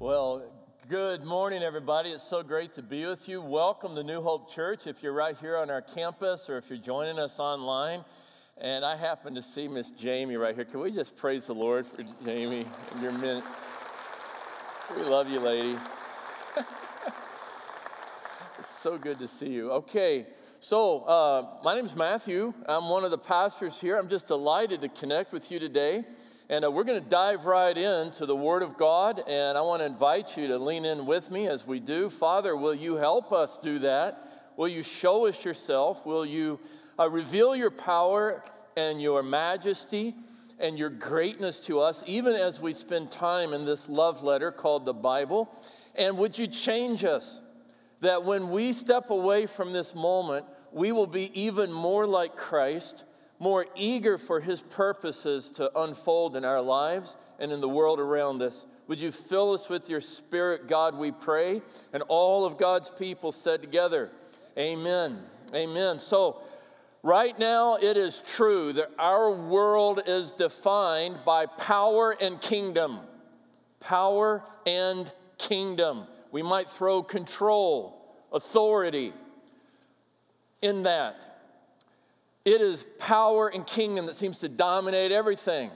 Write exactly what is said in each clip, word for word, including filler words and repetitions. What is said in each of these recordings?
Well, good morning, everybody. It's so great to be with you. Welcome to New Hope Church. If you're right here on our campus or if you're joining us online, and I happen to see Miss Jamie right here. Can we just praise the Lord for Jamie in your minute? We love you, lady. It's so good to see you. Okay, so uh, my name is Matthew. I'm one of the pastors here. I'm just delighted to connect with you today. And uh, we're going to dive right into the Word of God, and I want to invite you to lean in with me as we do. Father, will you help us do that? Will you show us yourself? Will you uh, reveal your power and your majesty and your greatness to us, even as we spend time in this love letter called the Bible? And would you change us, that when we step away from this moment, we will be even more like Christ, more eager for his purposes to unfold in our lives and in the world around us. Would you fill us with your Spirit, God, we pray, and all of God's people said together, amen, amen. So right now it is true that our world is defined by power and kingdom, power and kingdom. We might throw control, authority in that. It is power and kingdom that seems to dominate everything.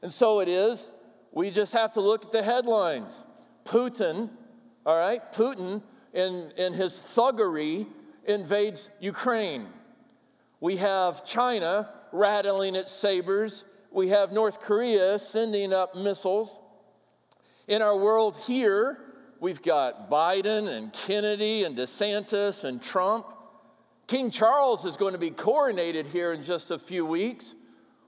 And so it is, we just have to look at the headlines. Putin, all right, Putin in, in his thuggery invades Ukraine. We have China rattling its sabers. We have North Korea sending up missiles. In our world here, we've got Biden and Kennedy and DeSantis and Trump. King Charles is going to be coronated here in just a few weeks.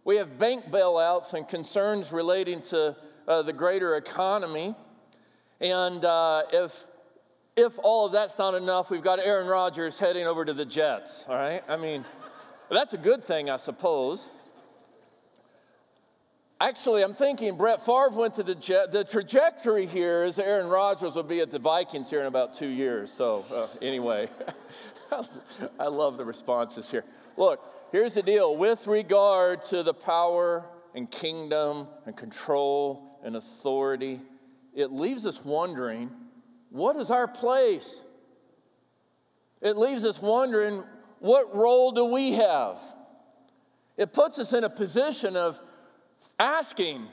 We have bank bailouts and concerns relating to uh, the greater economy. And uh, if if all of that's not enough, we've got Aaron Rodgers heading over to the Jets, all right? I mean, that's a good thing, I suppose. Actually, I'm thinking Brett Favre went to the Jets. The trajectory here is Aaron Rodgers will be at the Vikings here in about two years. So uh, anyway... I love the responses here. Look, here's the deal. With regard to the power and kingdom and control and authority, it leaves us wondering, what is our place? It leaves us wondering, what role do we have? It puts us in a position of asking,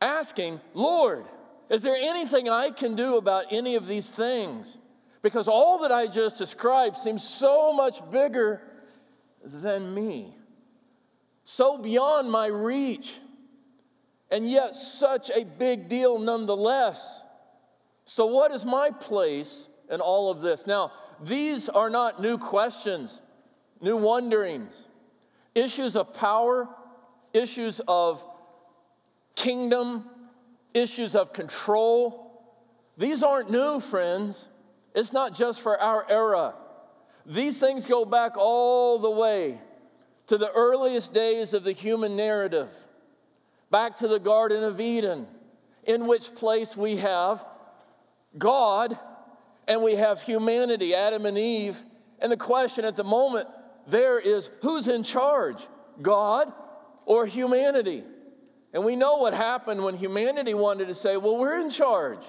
asking, Lord, is there anything I can do about any of these things? Because all that I just described seems so much bigger than me, so beyond my reach, and yet such a big deal nonetheless. So what is my place in all of this? Now, these are not new questions, new wonderings. Issues of power, issues of kingdom, issues of control. These aren't new, friends. It's not just for our era. These things go back all the way to the earliest days of the human narrative, back to the Garden of Eden, in which place we have God and we have humanity, Adam and Eve. And the question at the moment there is, who's in charge, God or humanity? And we know what happened when humanity wanted to say, well, we're in charge.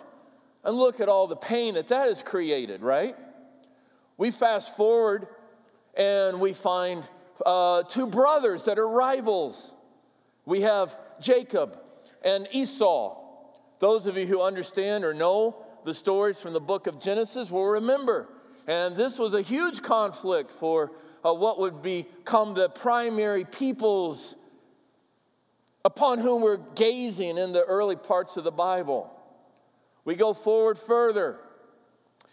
And look at all the pain that that has created, right? We fast forward and we find uh, two brothers that are rivals. We have Jacob and Esau. Those of you who understand or know the stories from the book of Genesis will remember. And this was a huge conflict for uh, what would become the primary peoples upon whom we're gazing in the early parts of the Bible. We go forward further,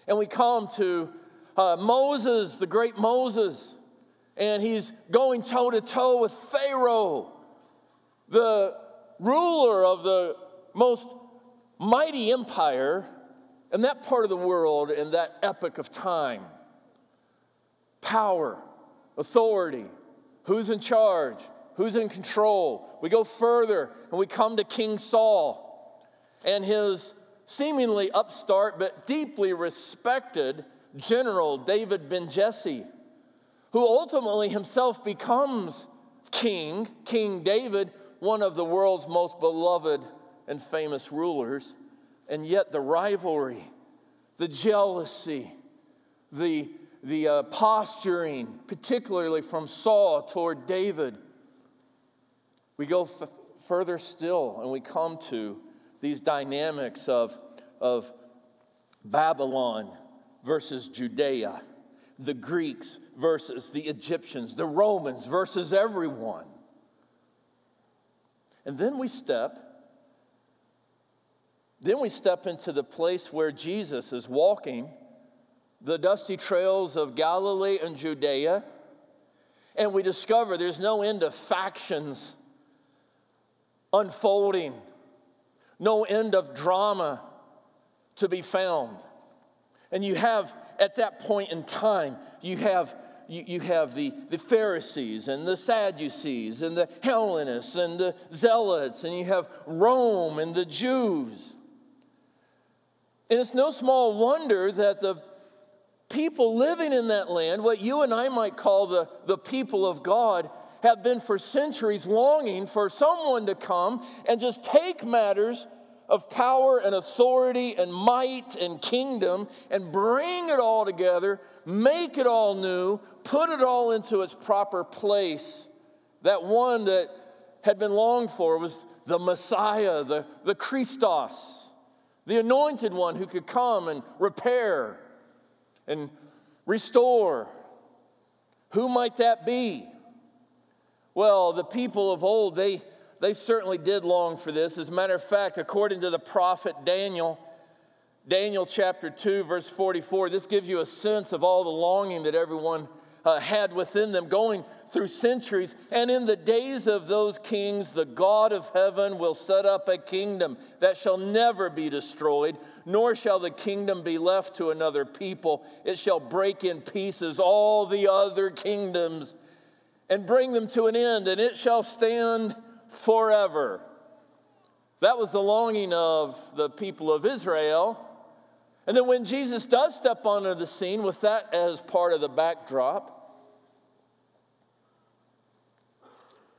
and we come to uh, Moses, the great Moses, and he's going toe-to-toe with Pharaoh, the ruler of the most mighty empire in that part of the world in that epoch of time. Power, authority, who's in charge, who's in control. We go further, and we come to King Saul and his seemingly upstart but deeply respected General David Ben Jesse, who ultimately himself becomes king, King David, one of the world's most beloved and famous rulers. And yet the rivalry, the jealousy, the, the uh, posturing, particularly from Saul toward David. We go f- further still and we come to these dynamics of, of Babylon versus Judea, the Greeks versus the Egyptians, the Romans versus everyone. And then we step, then we step into the place where Jesus is walking the dusty trails of Galilee and Judea, and we discover there's no end of factions unfolding, no end of drama to be found. And you have, at that point in time, you have you, you have the, the Pharisees and the Sadducees and the Hellenists and the Zealots, and you have Rome and the Jews. And it's no small wonder that the people living in that land, what you and I might call the, the people of God, have been for centuries longing for someone to come and just take matters of power and authority and might and kingdom and bring it all together, make it all new, put it all into its proper place. That one that had been longed for was the Messiah, the, the Christos, the anointed one who could come and repair and restore. Who might that be? Well, the people of old, they, they certainly did long for this. As a matter of fact, according to the prophet Daniel, Daniel chapter two, verse forty-four, this gives you a sense of all the longing that everyone uh, had within them going through centuries. And in the days of those kings, the God of heaven will set up a kingdom that shall never be destroyed, nor shall the kingdom be left to another people. It shall break in pieces all the other kingdoms and bring them to an end, and it shall stand forever. That was the longing of the people of Israel. And then when Jesus does step onto the scene with that as part of the backdrop,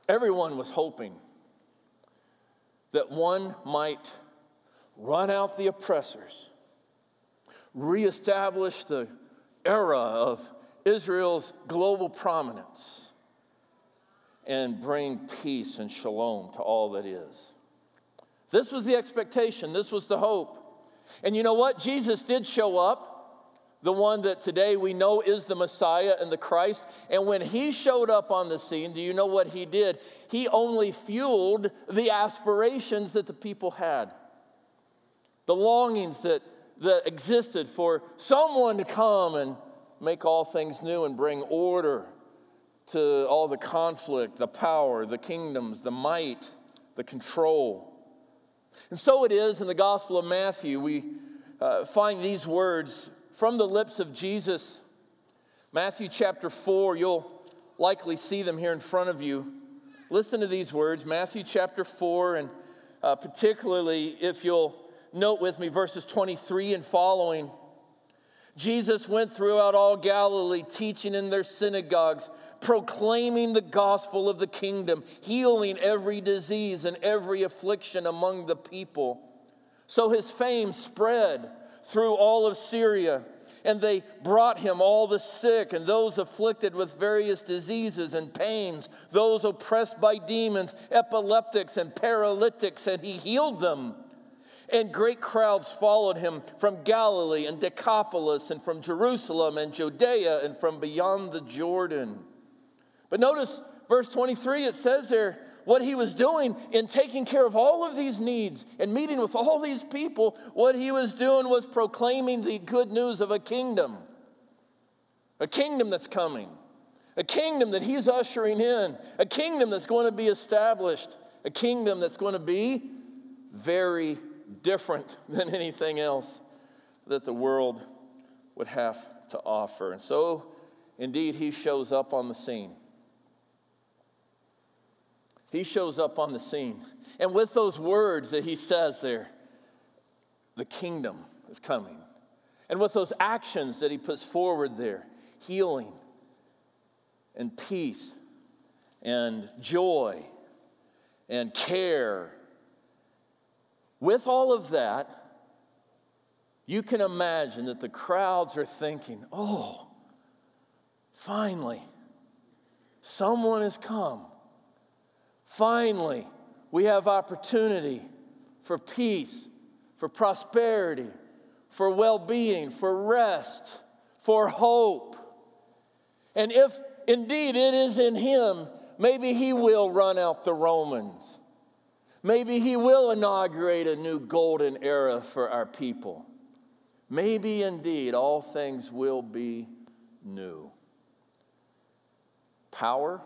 everyone was hoping that one might run out the oppressors, reestablish the era of Israel's global prominence, and bring peace and shalom to all that is. This was the expectation. This was the hope. And you know what? Jesus did show up, the one that today we know is the Messiah and the Christ. And when he showed up on the scene, do you know what he did? He only fueled the aspirations that the people had, the longings that, that existed for someone to come and make all things new and bring order to all the conflict, the power, the kingdoms, the might, the control. And so it is in the Gospel of Matthew. We uh, find these words from the lips of Jesus. Matthew chapter four, you'll likely see them here in front of you. Listen to these words, Matthew chapter four, and uh, particularly if you'll note with me verses twenty-three and following. Jesus went throughout all Galilee, teaching in their synagogues, proclaiming the gospel of the kingdom, healing every disease and every affliction among the people. So his fame spread through all of Syria, and they brought him all the sick and those afflicted with various diseases and pains, those oppressed by demons, epileptics and paralytics, and he healed them. And great crowds followed him from Galilee and Decapolis and from Jerusalem and Judea and from beyond the Jordan. But notice verse twenty-three, it says there what he was doing in taking care of all of these needs and meeting with all these people. What he was doing was proclaiming the good news of a kingdom, a kingdom that's coming, a kingdom that he's ushering in, a kingdom that's going to be established, a kingdom that's going to be very different than anything else that the world would have to offer. And so, indeed, he shows up on the scene. He shows up on the scene. And with those words that he says there, the kingdom is coming. And with those actions that he puts forward there, healing and peace and joy and care, with all of that, You can imagine that the crowds are thinking, oh, finally, someone has come. Finally, we have opportunity for peace, for prosperity, for well-being, for rest, for hope. And if indeed it is in him, maybe he will run out the Romans. Maybe he will inaugurate a new golden era for our people. Maybe indeed all things will be new. Power,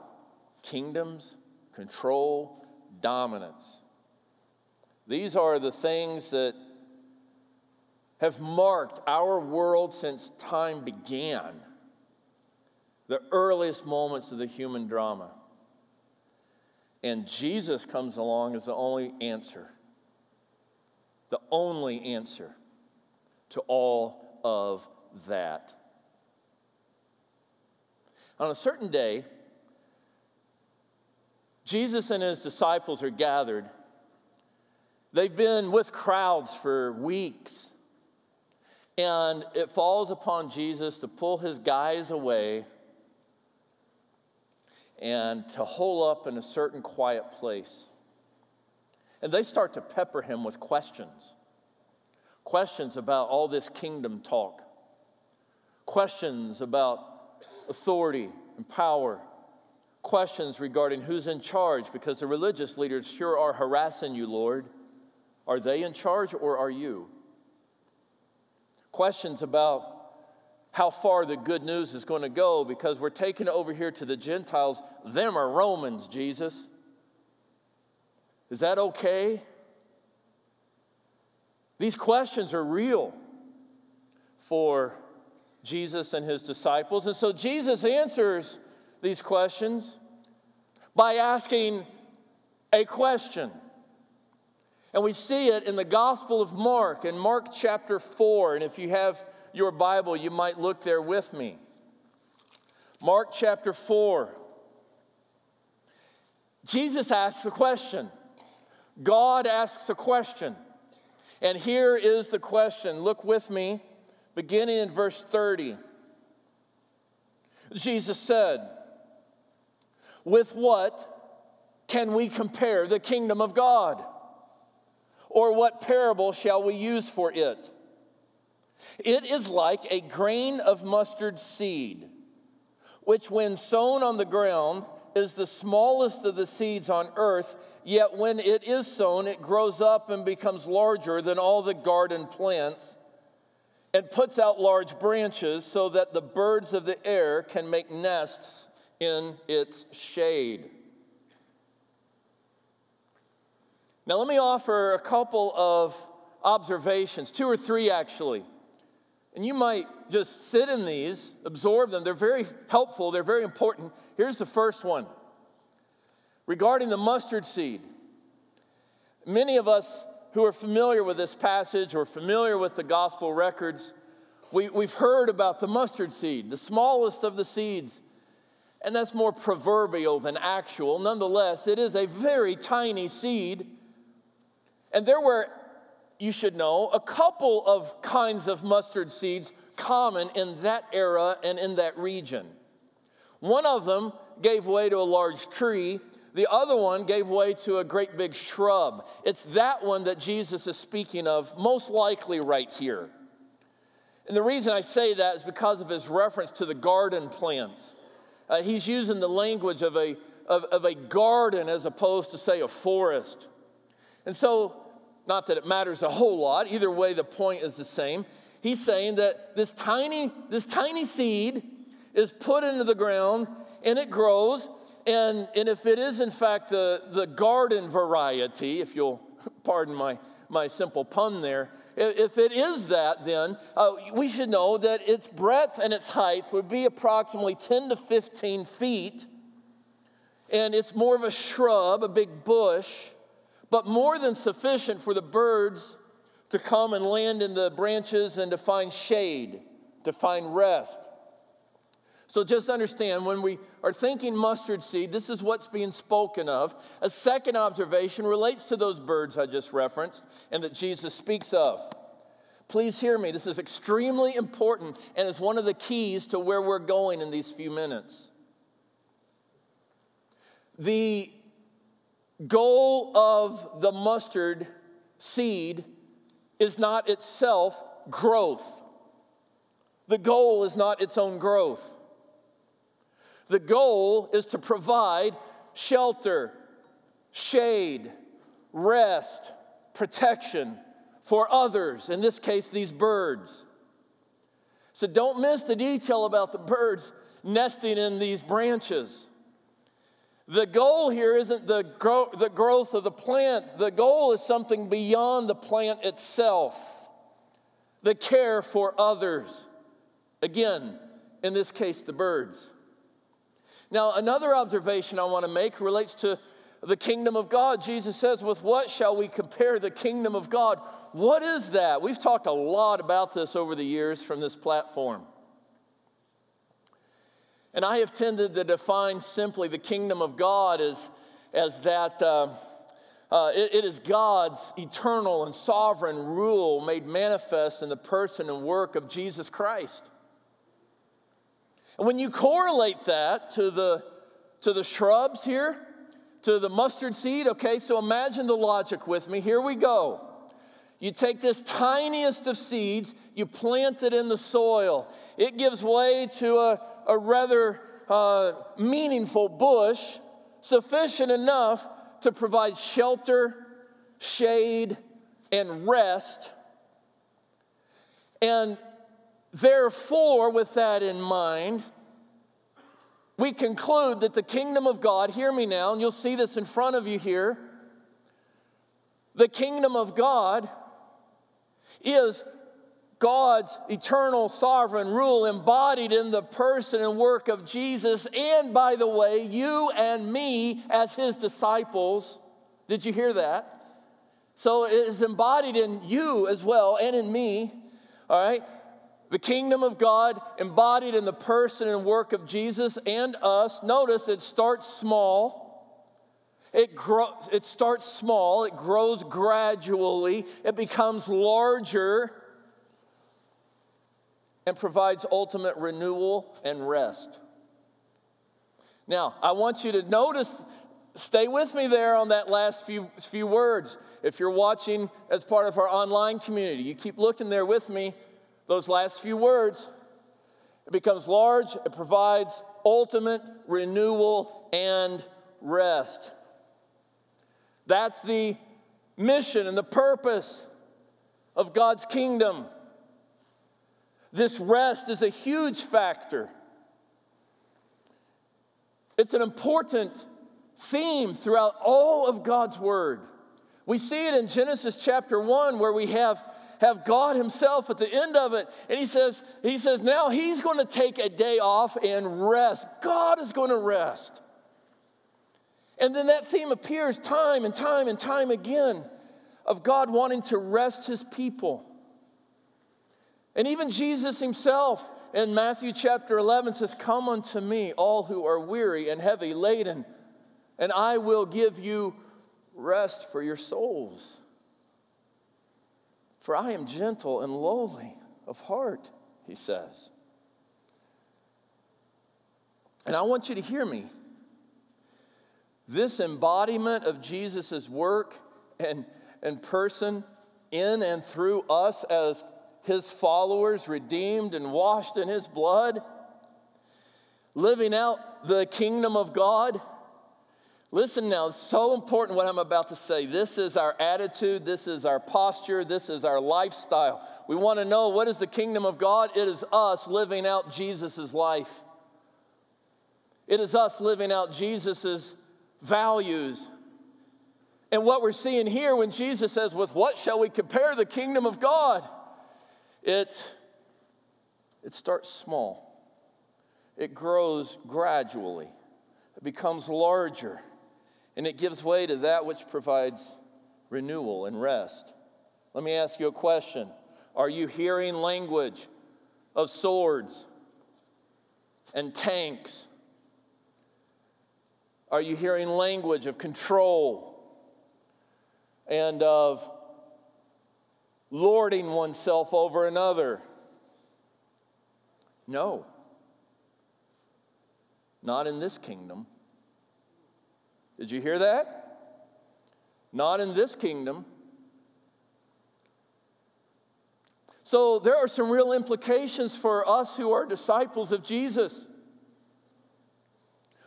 kingdoms, control, dominance. These are the things that have marked our world since time began, the earliest moments of the human drama. And Jesus comes along as the only answer, the only answer to all of that. On a certain day, Jesus and his disciples are gathered. They've been with crowds for weeks. And it falls upon Jesus to pull his guys away and to hole up in a certain quiet place. And they start to pepper him with questions. Questions about all this kingdom talk. Questions about authority and power. Questions regarding who's in charge, because the religious leaders sure are harassing you, Lord. Are they in charge or are you? Questions about how far the good news is going to go, because we're taking over here to the Gentiles. Them are Romans, Jesus. Is that okay? These questions are real for Jesus and his disciples. And so Jesus answers these questions by asking a question. And we see it in the Gospel of Mark, in Mark chapter four. And if you have your Bible, you might look there with me. Mark chapter four. Jesus asks a question. God asks a question. And here is the question. Look with me, beginning in verse thirty. Jesus said, "With what can we compare the kingdom of God? Or what parable shall we use for it? It is like a grain of mustard seed, which when sown on the ground is the smallest of the seeds on earth, yet when it is sown, it grows up and becomes larger than all the garden plants and puts out large branches so that the birds of the air can make nests in its shade." Now let me offer a couple of observations, two or three actually. And you might just sit in these, absorb them. They're very helpful. They're very important. Here's the first one. Regarding the mustard seed, many of us who are familiar with this passage or familiar with the gospel records, we, we've heard about the mustard seed, the smallest of the seeds. And that's more proverbial than actual. Nonetheless, it is a very tiny seed. And there were, you should know, a couple of kinds of mustard seeds common in that era and in that region. One of them gave way to a large tree. The other one gave way to a great big shrub. It's that one that Jesus is speaking of, most likely right here. And the reason I say that is because of his reference to the garden plants. Uh, he's using the language of a, of, of a garden as opposed to, say, a forest. And so, not that it matters a whole lot. Either way, the point is the same. He's saying that this tiny, this tiny seed is put into the ground, and it grows. And, and if it is, in fact, the, the garden variety, if you'll pardon my, my simple pun there, if it is that, then uh, we should know that its breadth and its height would be approximately ten to fifteen feet. And it's more of a shrub, a big bush, but more than sufficient for the birds to come and land in the branches and to find shade, to find rest. So just understand, when we are thinking mustard seed, this is what's being spoken of. A second observation relates to those birds I just referenced and that Jesus speaks of. Please hear me. This is extremely important and is one of the keys to where we're going in these few minutes. The goal of the mustard seed is not itself growth. The goal is not its own growth. The goal is to provide shelter, shade, rest, protection for others, in this case, these birds. So don't miss the detail about the birds nesting in these branches. The goal here isn't the, gro- the growth of the plant. The goal is something beyond the plant itself, the care for others. Again, in this case, the birds. Now, another observation I want to make relates to the kingdom of God. Jesus says, with what shall we compare the kingdom of God? What is that? We've talked a lot about this over the years from this platform. And I have tended to define simply the kingdom of God as, as that uh, uh, it, it is God's eternal and sovereign rule made manifest in the person and work of Jesus Christ. And when you correlate that to the, to the shrubs here, to the mustard seed, okay, so imagine the logic with me. Here we go. You take this tiniest of seeds, you plant it in the soil. It gives way to a, a rather uh, meaningful bush, sufficient enough to provide shelter, shade, and rest. And therefore, with that in mind, we conclude that the kingdom of God, hear me now, and you'll see this in front of you here, the kingdom of God is God's eternal sovereign rule embodied in the person and work of Jesus, and by the way, you and me as his disciples. Did you hear that? So it is embodied in you as well and in me, all right? The kingdom of God embodied in the person and work of Jesus and us. Notice it starts small. It grows, it starts small, it grows gradually, it becomes larger, and provides ultimate renewal and rest. Now, I want you to notice, stay with me there on that last few, few words. If you're watching as part of our online community, you keep looking there with me, those last few words. It becomes large, it provides ultimate renewal and rest. That's the mission and the purpose of God's kingdom. This rest is a huge factor. It's an important theme throughout all of God's word. We see it in Genesis chapter one, where we have, have God himself at the end of it. And he says, he says, now he's going to take a day off and rest. God is going to rest. And then that theme appears time and time and time again of God wanting to rest his people. And even Jesus himself in Matthew chapter eleven says, come unto me, all who are weary and heavy laden, and I will give you rest for your souls. For I am gentle and lowly of heart, he says. And I want you to hear me. This embodiment of Jesus' work and, and person in and through us as his followers, redeemed and washed in his blood, living out the kingdom of God. Listen now, it's so important what I'm about to say. This is our attitude, this is our posture, this is our lifestyle. We want to know, what is the kingdom of God? It is us living out Jesus' life. It is us living out Jesus' values. And what we're seeing here when Jesus says, with what shall we compare the kingdom of God? It, it starts small. It grows gradually. It becomes larger. And it gives way to that which provides renewal and rest. Let me ask you a question. Are you hearing language of swords and tanks? Are you hearing language of control and of lording oneself over another. No. Not in this kingdom. Did you hear that? Not in this kingdom. So there are some real implications for us who are disciples of Jesus.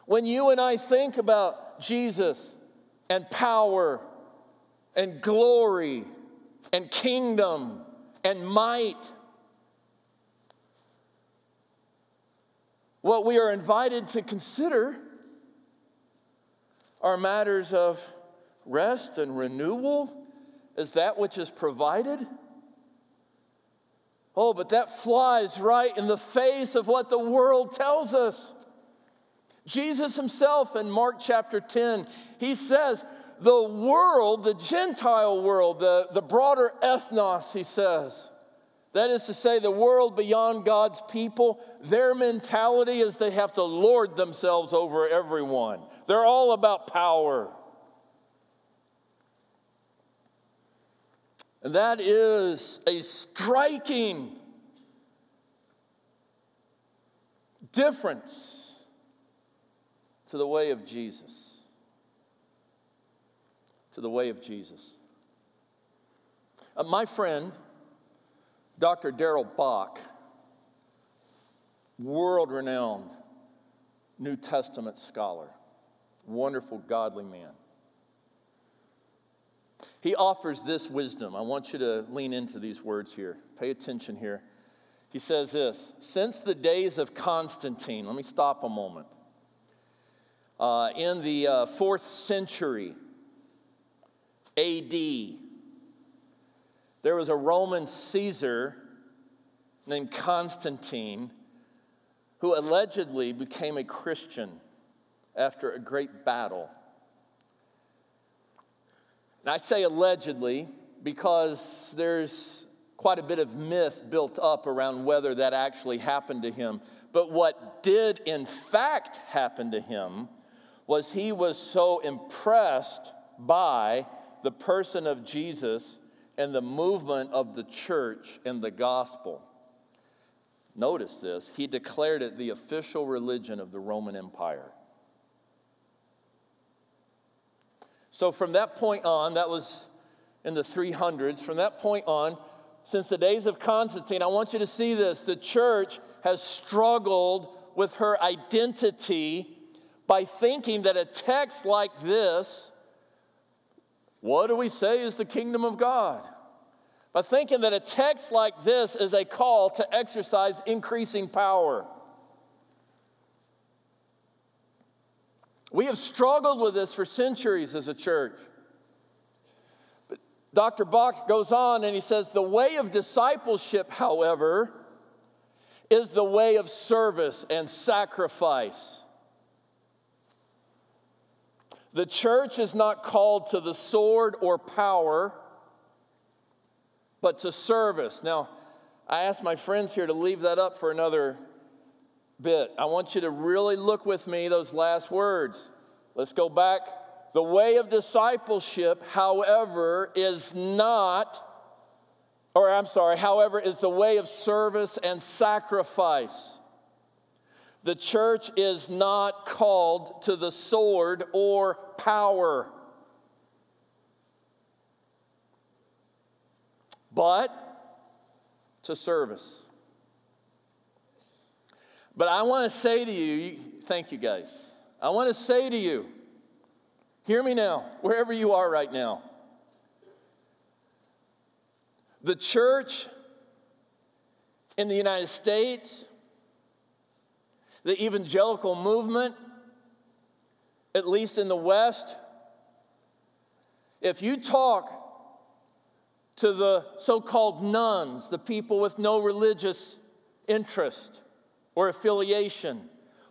When you and I think about Jesus and power and glory and kingdom and might, what we are invited to consider are matters of rest and renewal as that which is provided. Oh, but that flies right in the face of what the world tells us. Jesus himself in Mark chapter ten, he says, the world, the Gentile world, the, the broader ethnos, he says, that is to say, the world beyond God's people, their mentality is they have to lord themselves over everyone. They're all about power. And that is a striking difference to the way of Jesus. To the way of Jesus. Uh, my friend, Doctor Darrell Bach, world-renowned New Testament scholar, wonderful godly man. He offers this wisdom. I want you to lean into these words here. Pay attention here. He says this, since the days of Constantine, let me stop a moment. Uh, in the uh, fourth century A D, there was a Roman Caesar named Constantine who allegedly became a Christian after a great battle. And I say allegedly because there's quite a bit of myth built up around whether that actually happened to him. But what did in fact happen to him was he was so impressed by the person of Jesus and the movement of the church and the gospel. Notice this, he declared it the official religion of the Roman Empire. So from that point on, that was in the three hundreds, from that point on, since the days of Constantine, I want you to see this, the church has struggled with her identity by thinking that a text like this, what do we say is the kingdom of God? By thinking that a text like this is a call to exercise increasing power. We have struggled with this for centuries as a church. But Doctor Bach goes on and he says, the way of discipleship, however, is the way of service and sacrifice. The church is not called to the sword or power, but to service. Now, I asked my friends here to leave that up for another bit. I want you to really look with me those last words. Let's go back. The way of discipleship, however, is not, or I'm sorry, however, is the way of service and sacrifice. The church is not called to the sword or power, but to service. But I want to say to you, thank you guys. I want to say to you, hear me now, wherever you are right now. The church in the United States, the evangelical movement, at least in the West, if you talk to the so-called nuns, the people with no religious interest or affiliation,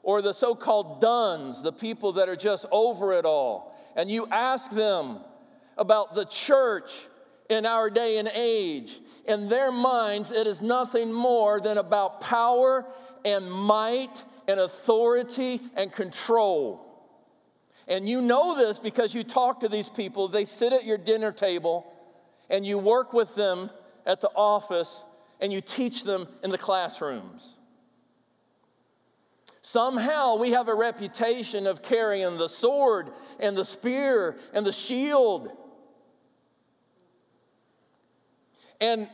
or the so-called duns, the people that are just over it all, and you ask them about the church in our day and age, in their minds it is nothing more than about power and might and authority and control. And you know this because you talk to these people, they sit at your dinner table and you work with them at the office and you teach them in the classrooms. Somehow we have a reputation of carrying the sword and the spear and the shield. And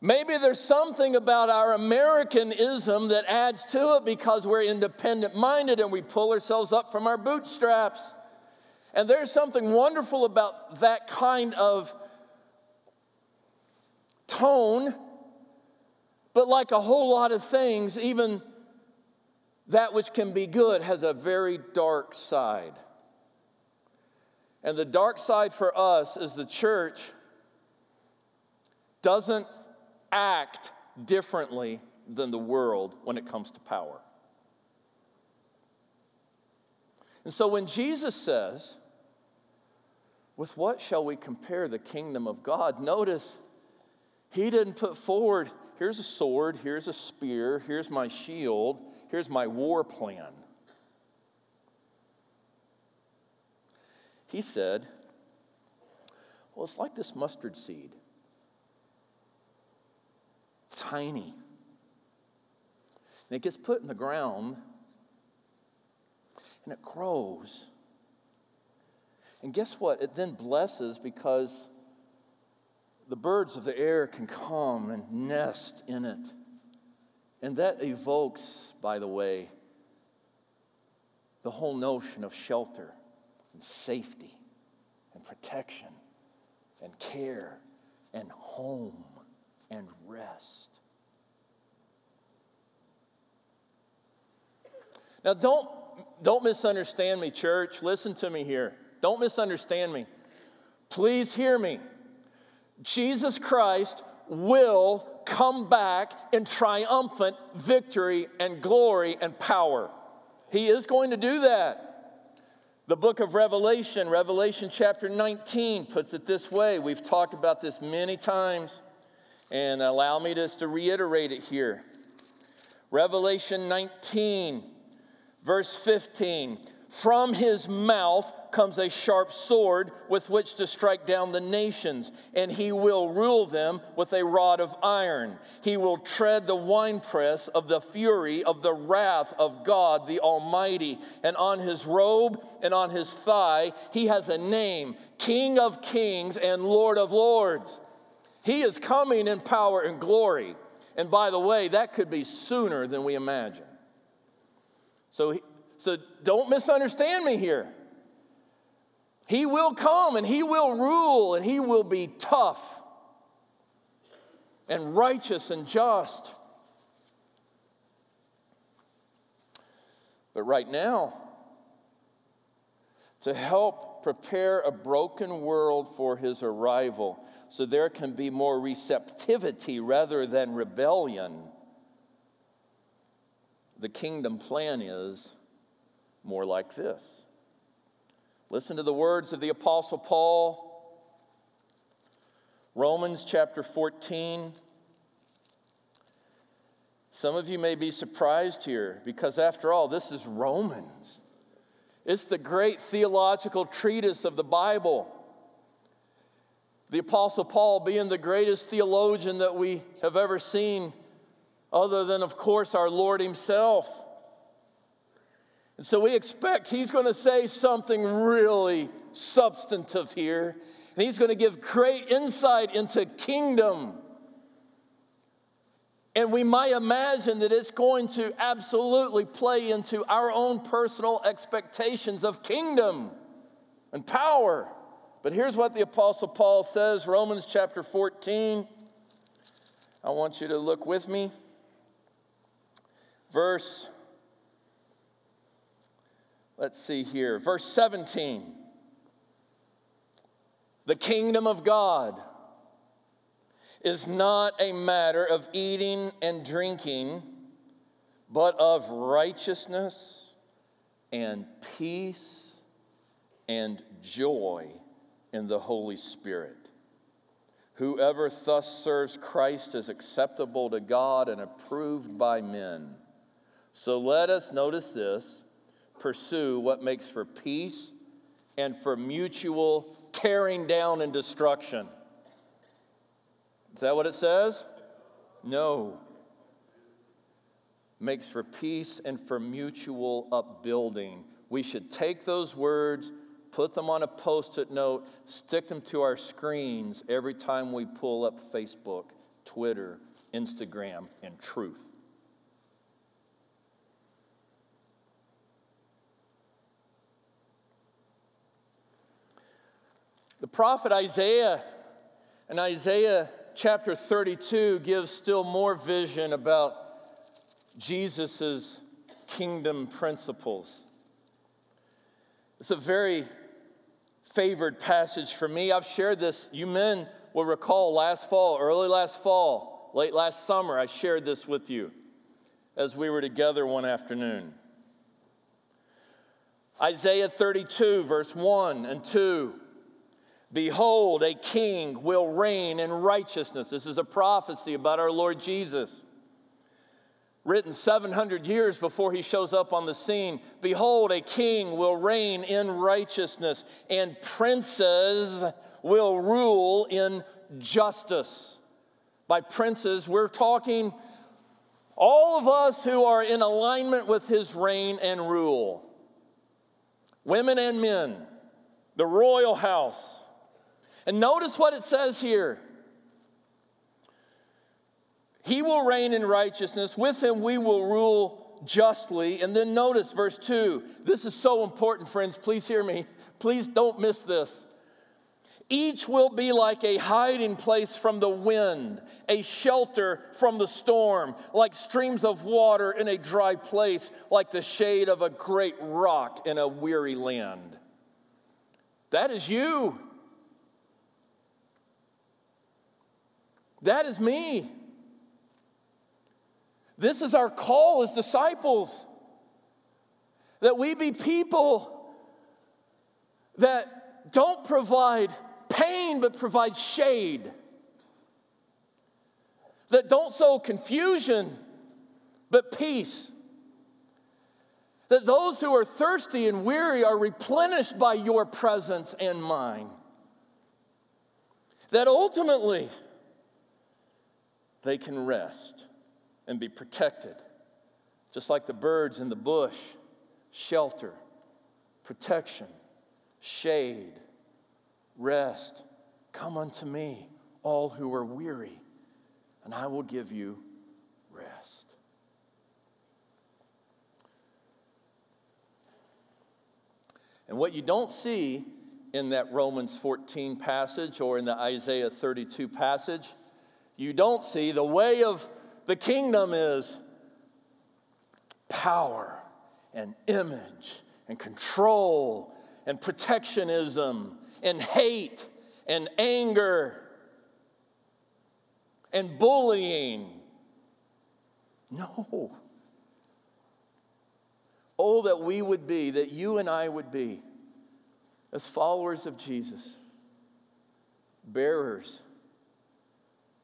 maybe there's something about our Americanism that adds to it because we're independent-minded and we pull ourselves up from our bootstraps. And there's something wonderful about that kind of tone, but like a whole lot of things, even that which can be good has a very dark side. And the dark side for us is the church doesn't act differently than the world when it comes to power. And so when Jesus says, with what shall we compare the kingdom of God? Notice, he didn't put forward, here's a sword, here's a spear, here's my shield, here's my war plan. He said, well, it's like this mustard seed. Tiny. And it gets put in the ground and it grows. And guess what? It then blesses because the birds of the air can come and nest in it. And that evokes, by the way, the whole notion of shelter and safety and protection and care and home and rest. Now, don't, don't misunderstand me, church. Listen to me here. Don't misunderstand me. Please hear me. Jesus Christ will come back in triumphant victory and glory and power. He is going to do that. The book of Revelation, Revelation chapter nineteen, puts it this way. We've talked about this many times, and allow me just to reiterate it here. Revelation nineteen, verse fifteen. From his mouth comes a sharp sword with which to strike down the nations, and he will rule them with a rod of iron. He will tread the winepress of the fury of the wrath of God the Almighty. And on his robe and on his thigh, he has a name, King of Kings and Lord of Lords. He is coming in power and glory. And by the way, that could be sooner than we imagine. So, so don't misunderstand me here. He will come and he will rule and he will be tough and righteous and just. But right now, to help prepare a broken world for his arrival, so there can be more receptivity rather than rebellion, the kingdom plan is more like this. Listen to the words of the Apostle Paul. Romans chapter fourteen. Some of you may be surprised here because, after all, this is Romans. It's the great theological treatise of the Bible. The Apostle Paul, being the greatest theologian that we have ever seen, other than, of course, our Lord himself. And so we expect he's going to say something really substantive here. And he's going to give great insight into kingdom. And we might imagine that it's going to absolutely play into our own personal expectations of kingdom and power. But here's what the Apostle Paul says, Romans chapter fourteen. I want you to look with me. Verse, let's see here, verse seventeen. The kingdom of God is not a matter of eating and drinking, but of righteousness and peace and joy in the Holy Spirit. Whoever thus serves Christ is acceptable to God and approved by men. So let us, notice this, pursue what makes for peace and for mutual tearing down and destruction. Is that what it says? No. Makes for peace and for mutual upbuilding. We should take those words, put them on a post-it note, stick them to our screens every time we pull up Facebook, Twitter, Instagram, and Truth. The prophet Isaiah, in Isaiah chapter thirty-two, gives still more vision about Jesus' kingdom principles. It's a very favored passage for me. I've shared this. You men will recall last fall, early last fall, late last summer, I shared this with you as we were together one afternoon. Isaiah thirty-two, verse one and two. Behold, a king will reign in righteousness. This is a prophecy about our Lord Jesus, written seven hundred years before he shows up on the scene. Behold, a king will reign in righteousness, and princes will rule in justice. By princes, we're talking all of us who are in alignment with his reign and rule. Women and men, the royal house. And notice what it says here. He will reign in righteousness. With him we will rule justly. And then notice verse two. This is so important, friends. Please hear me. Please don't miss this. Each will be like a hiding place from the wind, a shelter from the storm, like streams of water in a dry place, like the shade of a great rock in a weary land. That is you. That is me. This is our call as disciples, that we be people that don't provide pain but provide shade, that don't sow confusion but peace, that those who are thirsty and weary are replenished by your presence and mine, that ultimately they can rest and be protected, just like the birds in the bush. Shelter, protection, shade, rest. Come unto me, all who are weary, and I will give you rest. And what you don't see in that Romans fourteen passage or in the Isaiah thirty-two passage, you don't see the way of the kingdom is power and image and control and protectionism and hate and anger and bullying. No. Oh, that we would be, that you and I would be, as followers of Jesus, bearers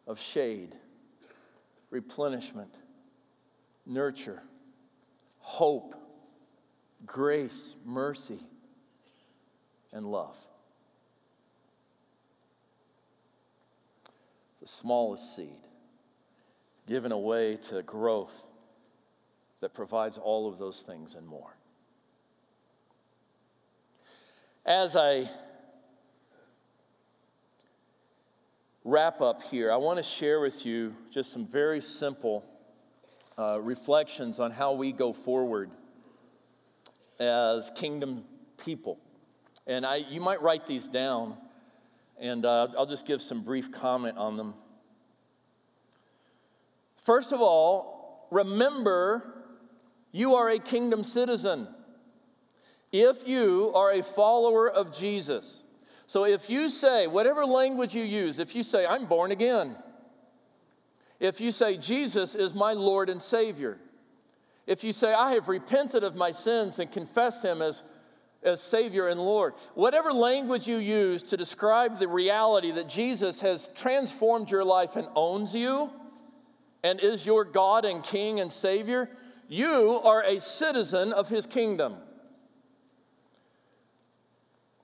of shade, replenishment, nurture, hope, grace, mercy, and love. The smallest seed given away to growth that provides all of those things and more. As I wrap up here, I want to share with you just some very simple uh, reflections on how we go forward as kingdom people. And I, you might write these down, and uh, I'll just give some brief comment on them. First of all, remember you are a kingdom citizen if you are a follower of Jesus. So if you say, whatever language you use, if you say, I'm born again, if you say, Jesus is my Lord and Savior, if you say, I have repented of my sins and confessed him as, as Savior and Lord, whatever language you use to describe the reality that Jesus has transformed your life and owns you and is your God and King and Savior, you are a citizen of his kingdom.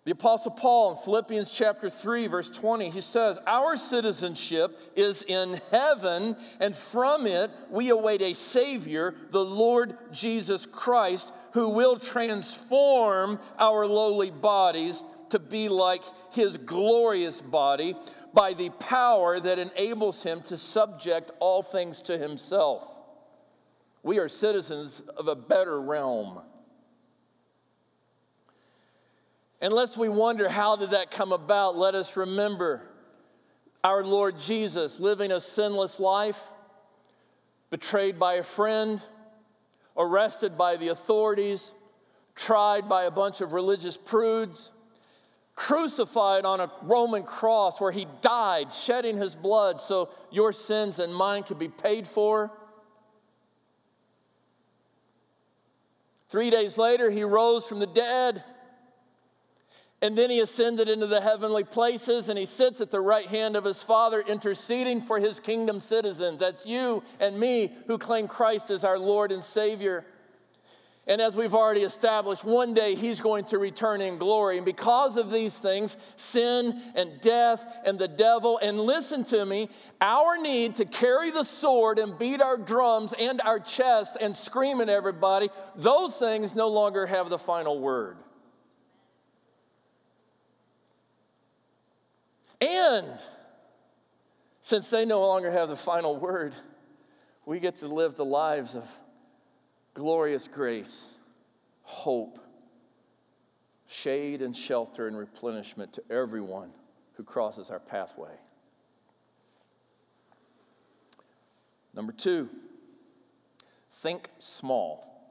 The Apostle Paul in Philippians chapter three, verse twenty, he says, our citizenship is in heaven, and from it we await a Savior, the Lord Jesus Christ, who will transform our lowly bodies to be like his glorious body by the power that enables him to subject all things to himself. We are citizens of a better realm. Unless we wonder how did that come about, let us remember our Lord Jesus living a sinless life, betrayed by a friend, arrested by the authorities, tried by a bunch of religious prudes, crucified on a Roman cross where he died, shedding his blood so your sins and mine could be paid for. Three days later, he rose from the dead. And then he ascended into the heavenly places, and he sits at the right hand of his Father, interceding for his kingdom citizens. That's you and me who claim Christ as our Lord and Savior. And as we've already established, one day he's going to return in glory. And because of these things, sin and death and the devil, and listen to me, our need to carry the sword and beat our drums and our chest and scream at everybody, those things no longer have the final word. And since they no longer have the final word, we get to live the lives of glorious grace, hope, shade and shelter and replenishment to everyone who crosses our pathway. Number two, think small.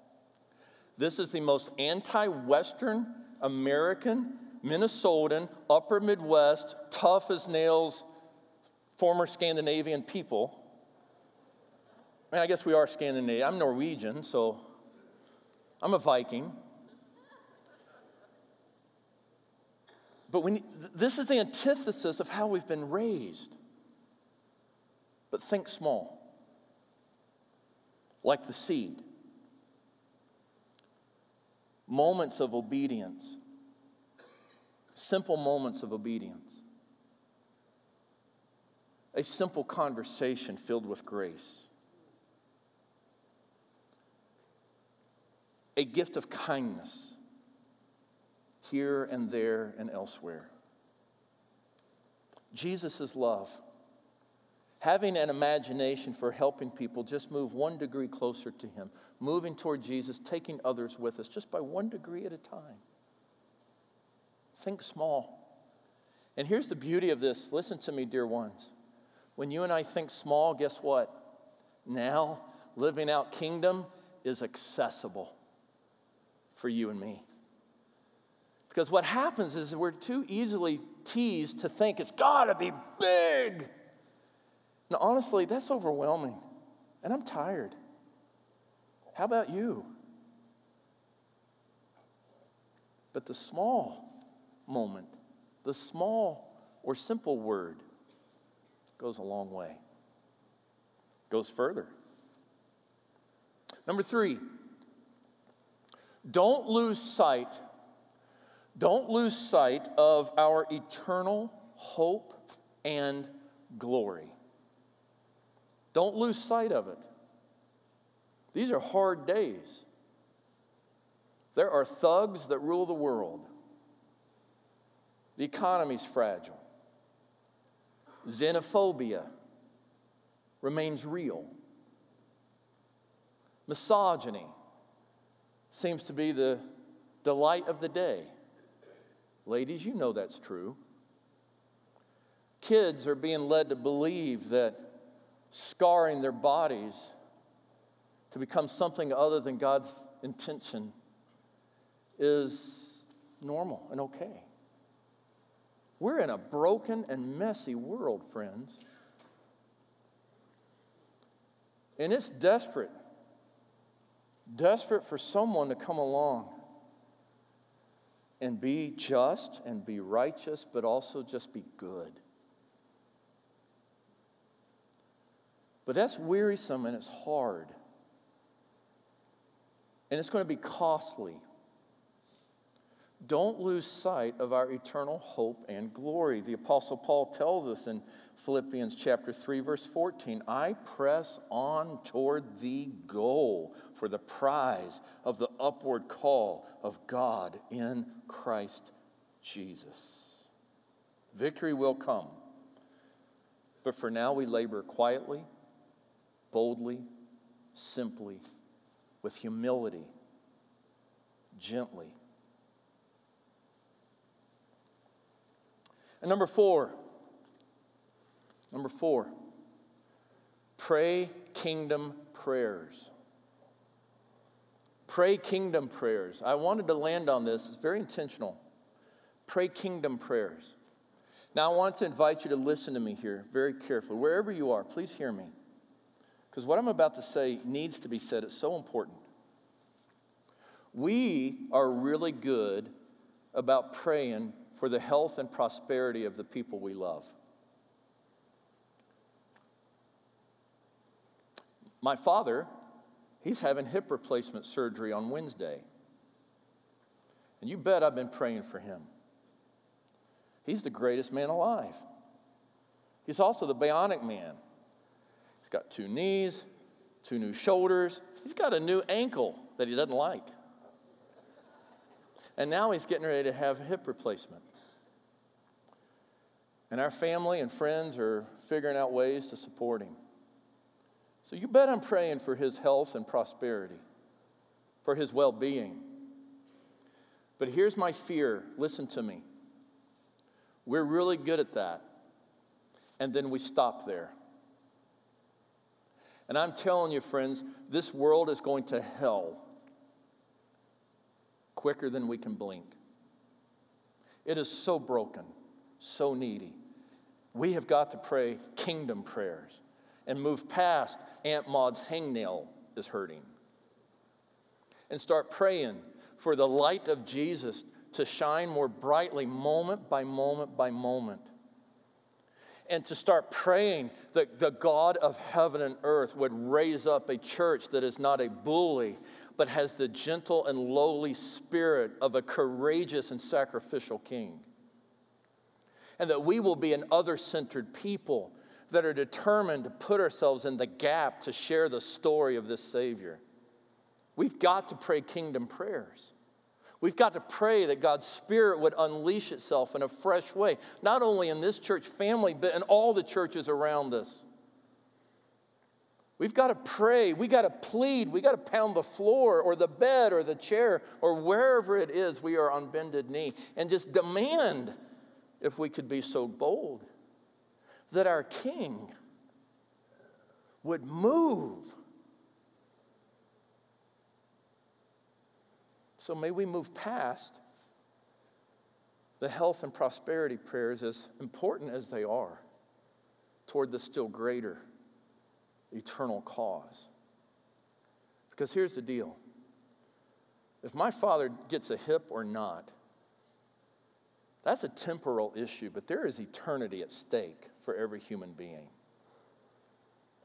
This is the most anti-Western American Minnesotan, upper Midwest, tough as nails, former Scandinavian people. I mean, I guess we are Scandinavian. I'm Norwegian, so I'm a Viking. But we need, this is the antithesis of how we've been raised. But think small, like the seed. Moments of obedience. Simple moments of obedience. A simple conversation filled with grace. A gift of kindness here and there and elsewhere. Jesus' love. Having an imagination for helping people just move one degree closer to him. Moving toward Jesus, taking others with us just by one degree at a time. Think small. And here's the beauty of this. Listen to me, dear ones. When you and I think small, guess what? Now, living out kingdom is accessible for you and me. Because what happens is we're too easily teased to think it's got to be big. Now, honestly, that's overwhelming. And I'm tired. How about you? But the small moment, the small or simple word goes a long way, goes further. Number three, don't lose sight, don't lose sight of our eternal hope and glory. Don't lose sight of it. These are hard days. There are thugs that rule the world. The economy's fragile. Xenophobia remains real. Misogyny seems to be the delight of the day. Ladies, you know that's true. Kids are being led to believe that scarring their bodies to become something other than God's intention is normal and okay. We're in a broken and messy world, friends. And it's desperate. Desperate for someone to come along and be just and be righteous, but also just be good. But that's wearisome and it's hard. And it's going to be costly. don't lose sight of our eternal hope and glory. The Apostle Paul tells us in Philippians chapter three, verse fourteen, I press on toward the goal for the prize of the upward call of God in Christ Jesus. Victory will come, but for now we labor quietly, boldly, simply, with humility, gently. And number four, number four, pray kingdom prayers. Pray kingdom prayers. I wanted to land on this. It's very intentional. Pray kingdom prayers. Now, I want to invite you to listen to me here very carefully. Wherever you are, please hear me, because what I'm about to say needs to be said. It's so important. We are really good about praying for the health and prosperity of the people we love. My father, he's having hip replacement surgery on Wednesday. And you bet I've been praying for him. He's the greatest man alive. He's also the bionic man. He's got two knees, two new shoulders. He's got a new ankle that he doesn't like. And now he's getting ready to have a hip replacement. And our family and friends are figuring out ways to support him. So you bet I'm praying for his health and prosperity, for his well-being. But here's my fear. Listen to me. We're really good at that. And then we stop there. And I'm telling you, friends, this world is going to hell quicker than we can blink. It is so broken, so needy. We have got to pray kingdom prayers and move past Aunt Maud's hangnail is hurting and start praying for the light of Jesus to shine more brightly moment by moment by moment, and to start praying that the God of heaven and earth would raise up a church that is not a bully, but has the gentle and lowly spirit of a courageous and sacrificial king. And that we will be an other-centered people that are determined to put ourselves in the gap to share the story of this Savior. We've got to pray kingdom prayers. We've got to pray that God's Spirit would unleash itself in a fresh way, not only in this church family, but in all the churches around us. We've got to pray, we got to plead, we got to pound the floor or the bed or the chair or wherever it is we are on bended knee and just demand, if we could be so bold, that our King would move. So may we move past the health and prosperity prayers, as important as they are, toward the still greater eternal cause. Because here's the deal. If my father gets a hip or not, that's a temporal issue, but there is eternity at stake for every human being.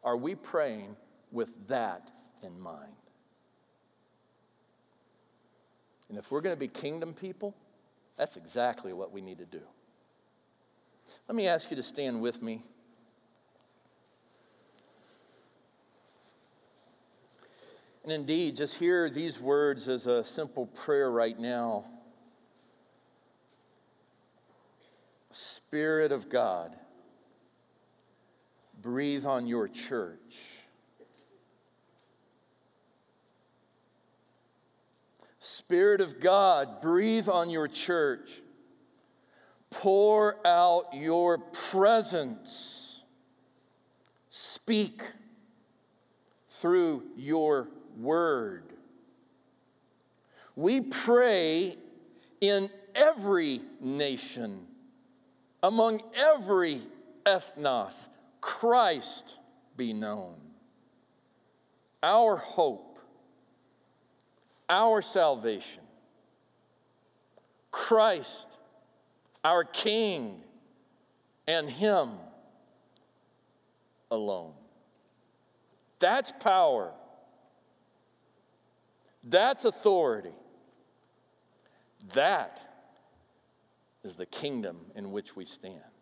Are we praying with that in mind? And if we're going to be kingdom people, that's exactly what we need to do. Let me ask you to stand with me. And indeed, just hear these words as a simple prayer right now. Spirit of God, breathe on your church. Spirit of God, breathe on your church. Pour out your presence. Speak through your word. We pray in every nation, among every ethnos, Christ be known. Our hope, our salvation, Christ, our King, and Him alone. That's power. That's authority. That is the kingdom in which we stand.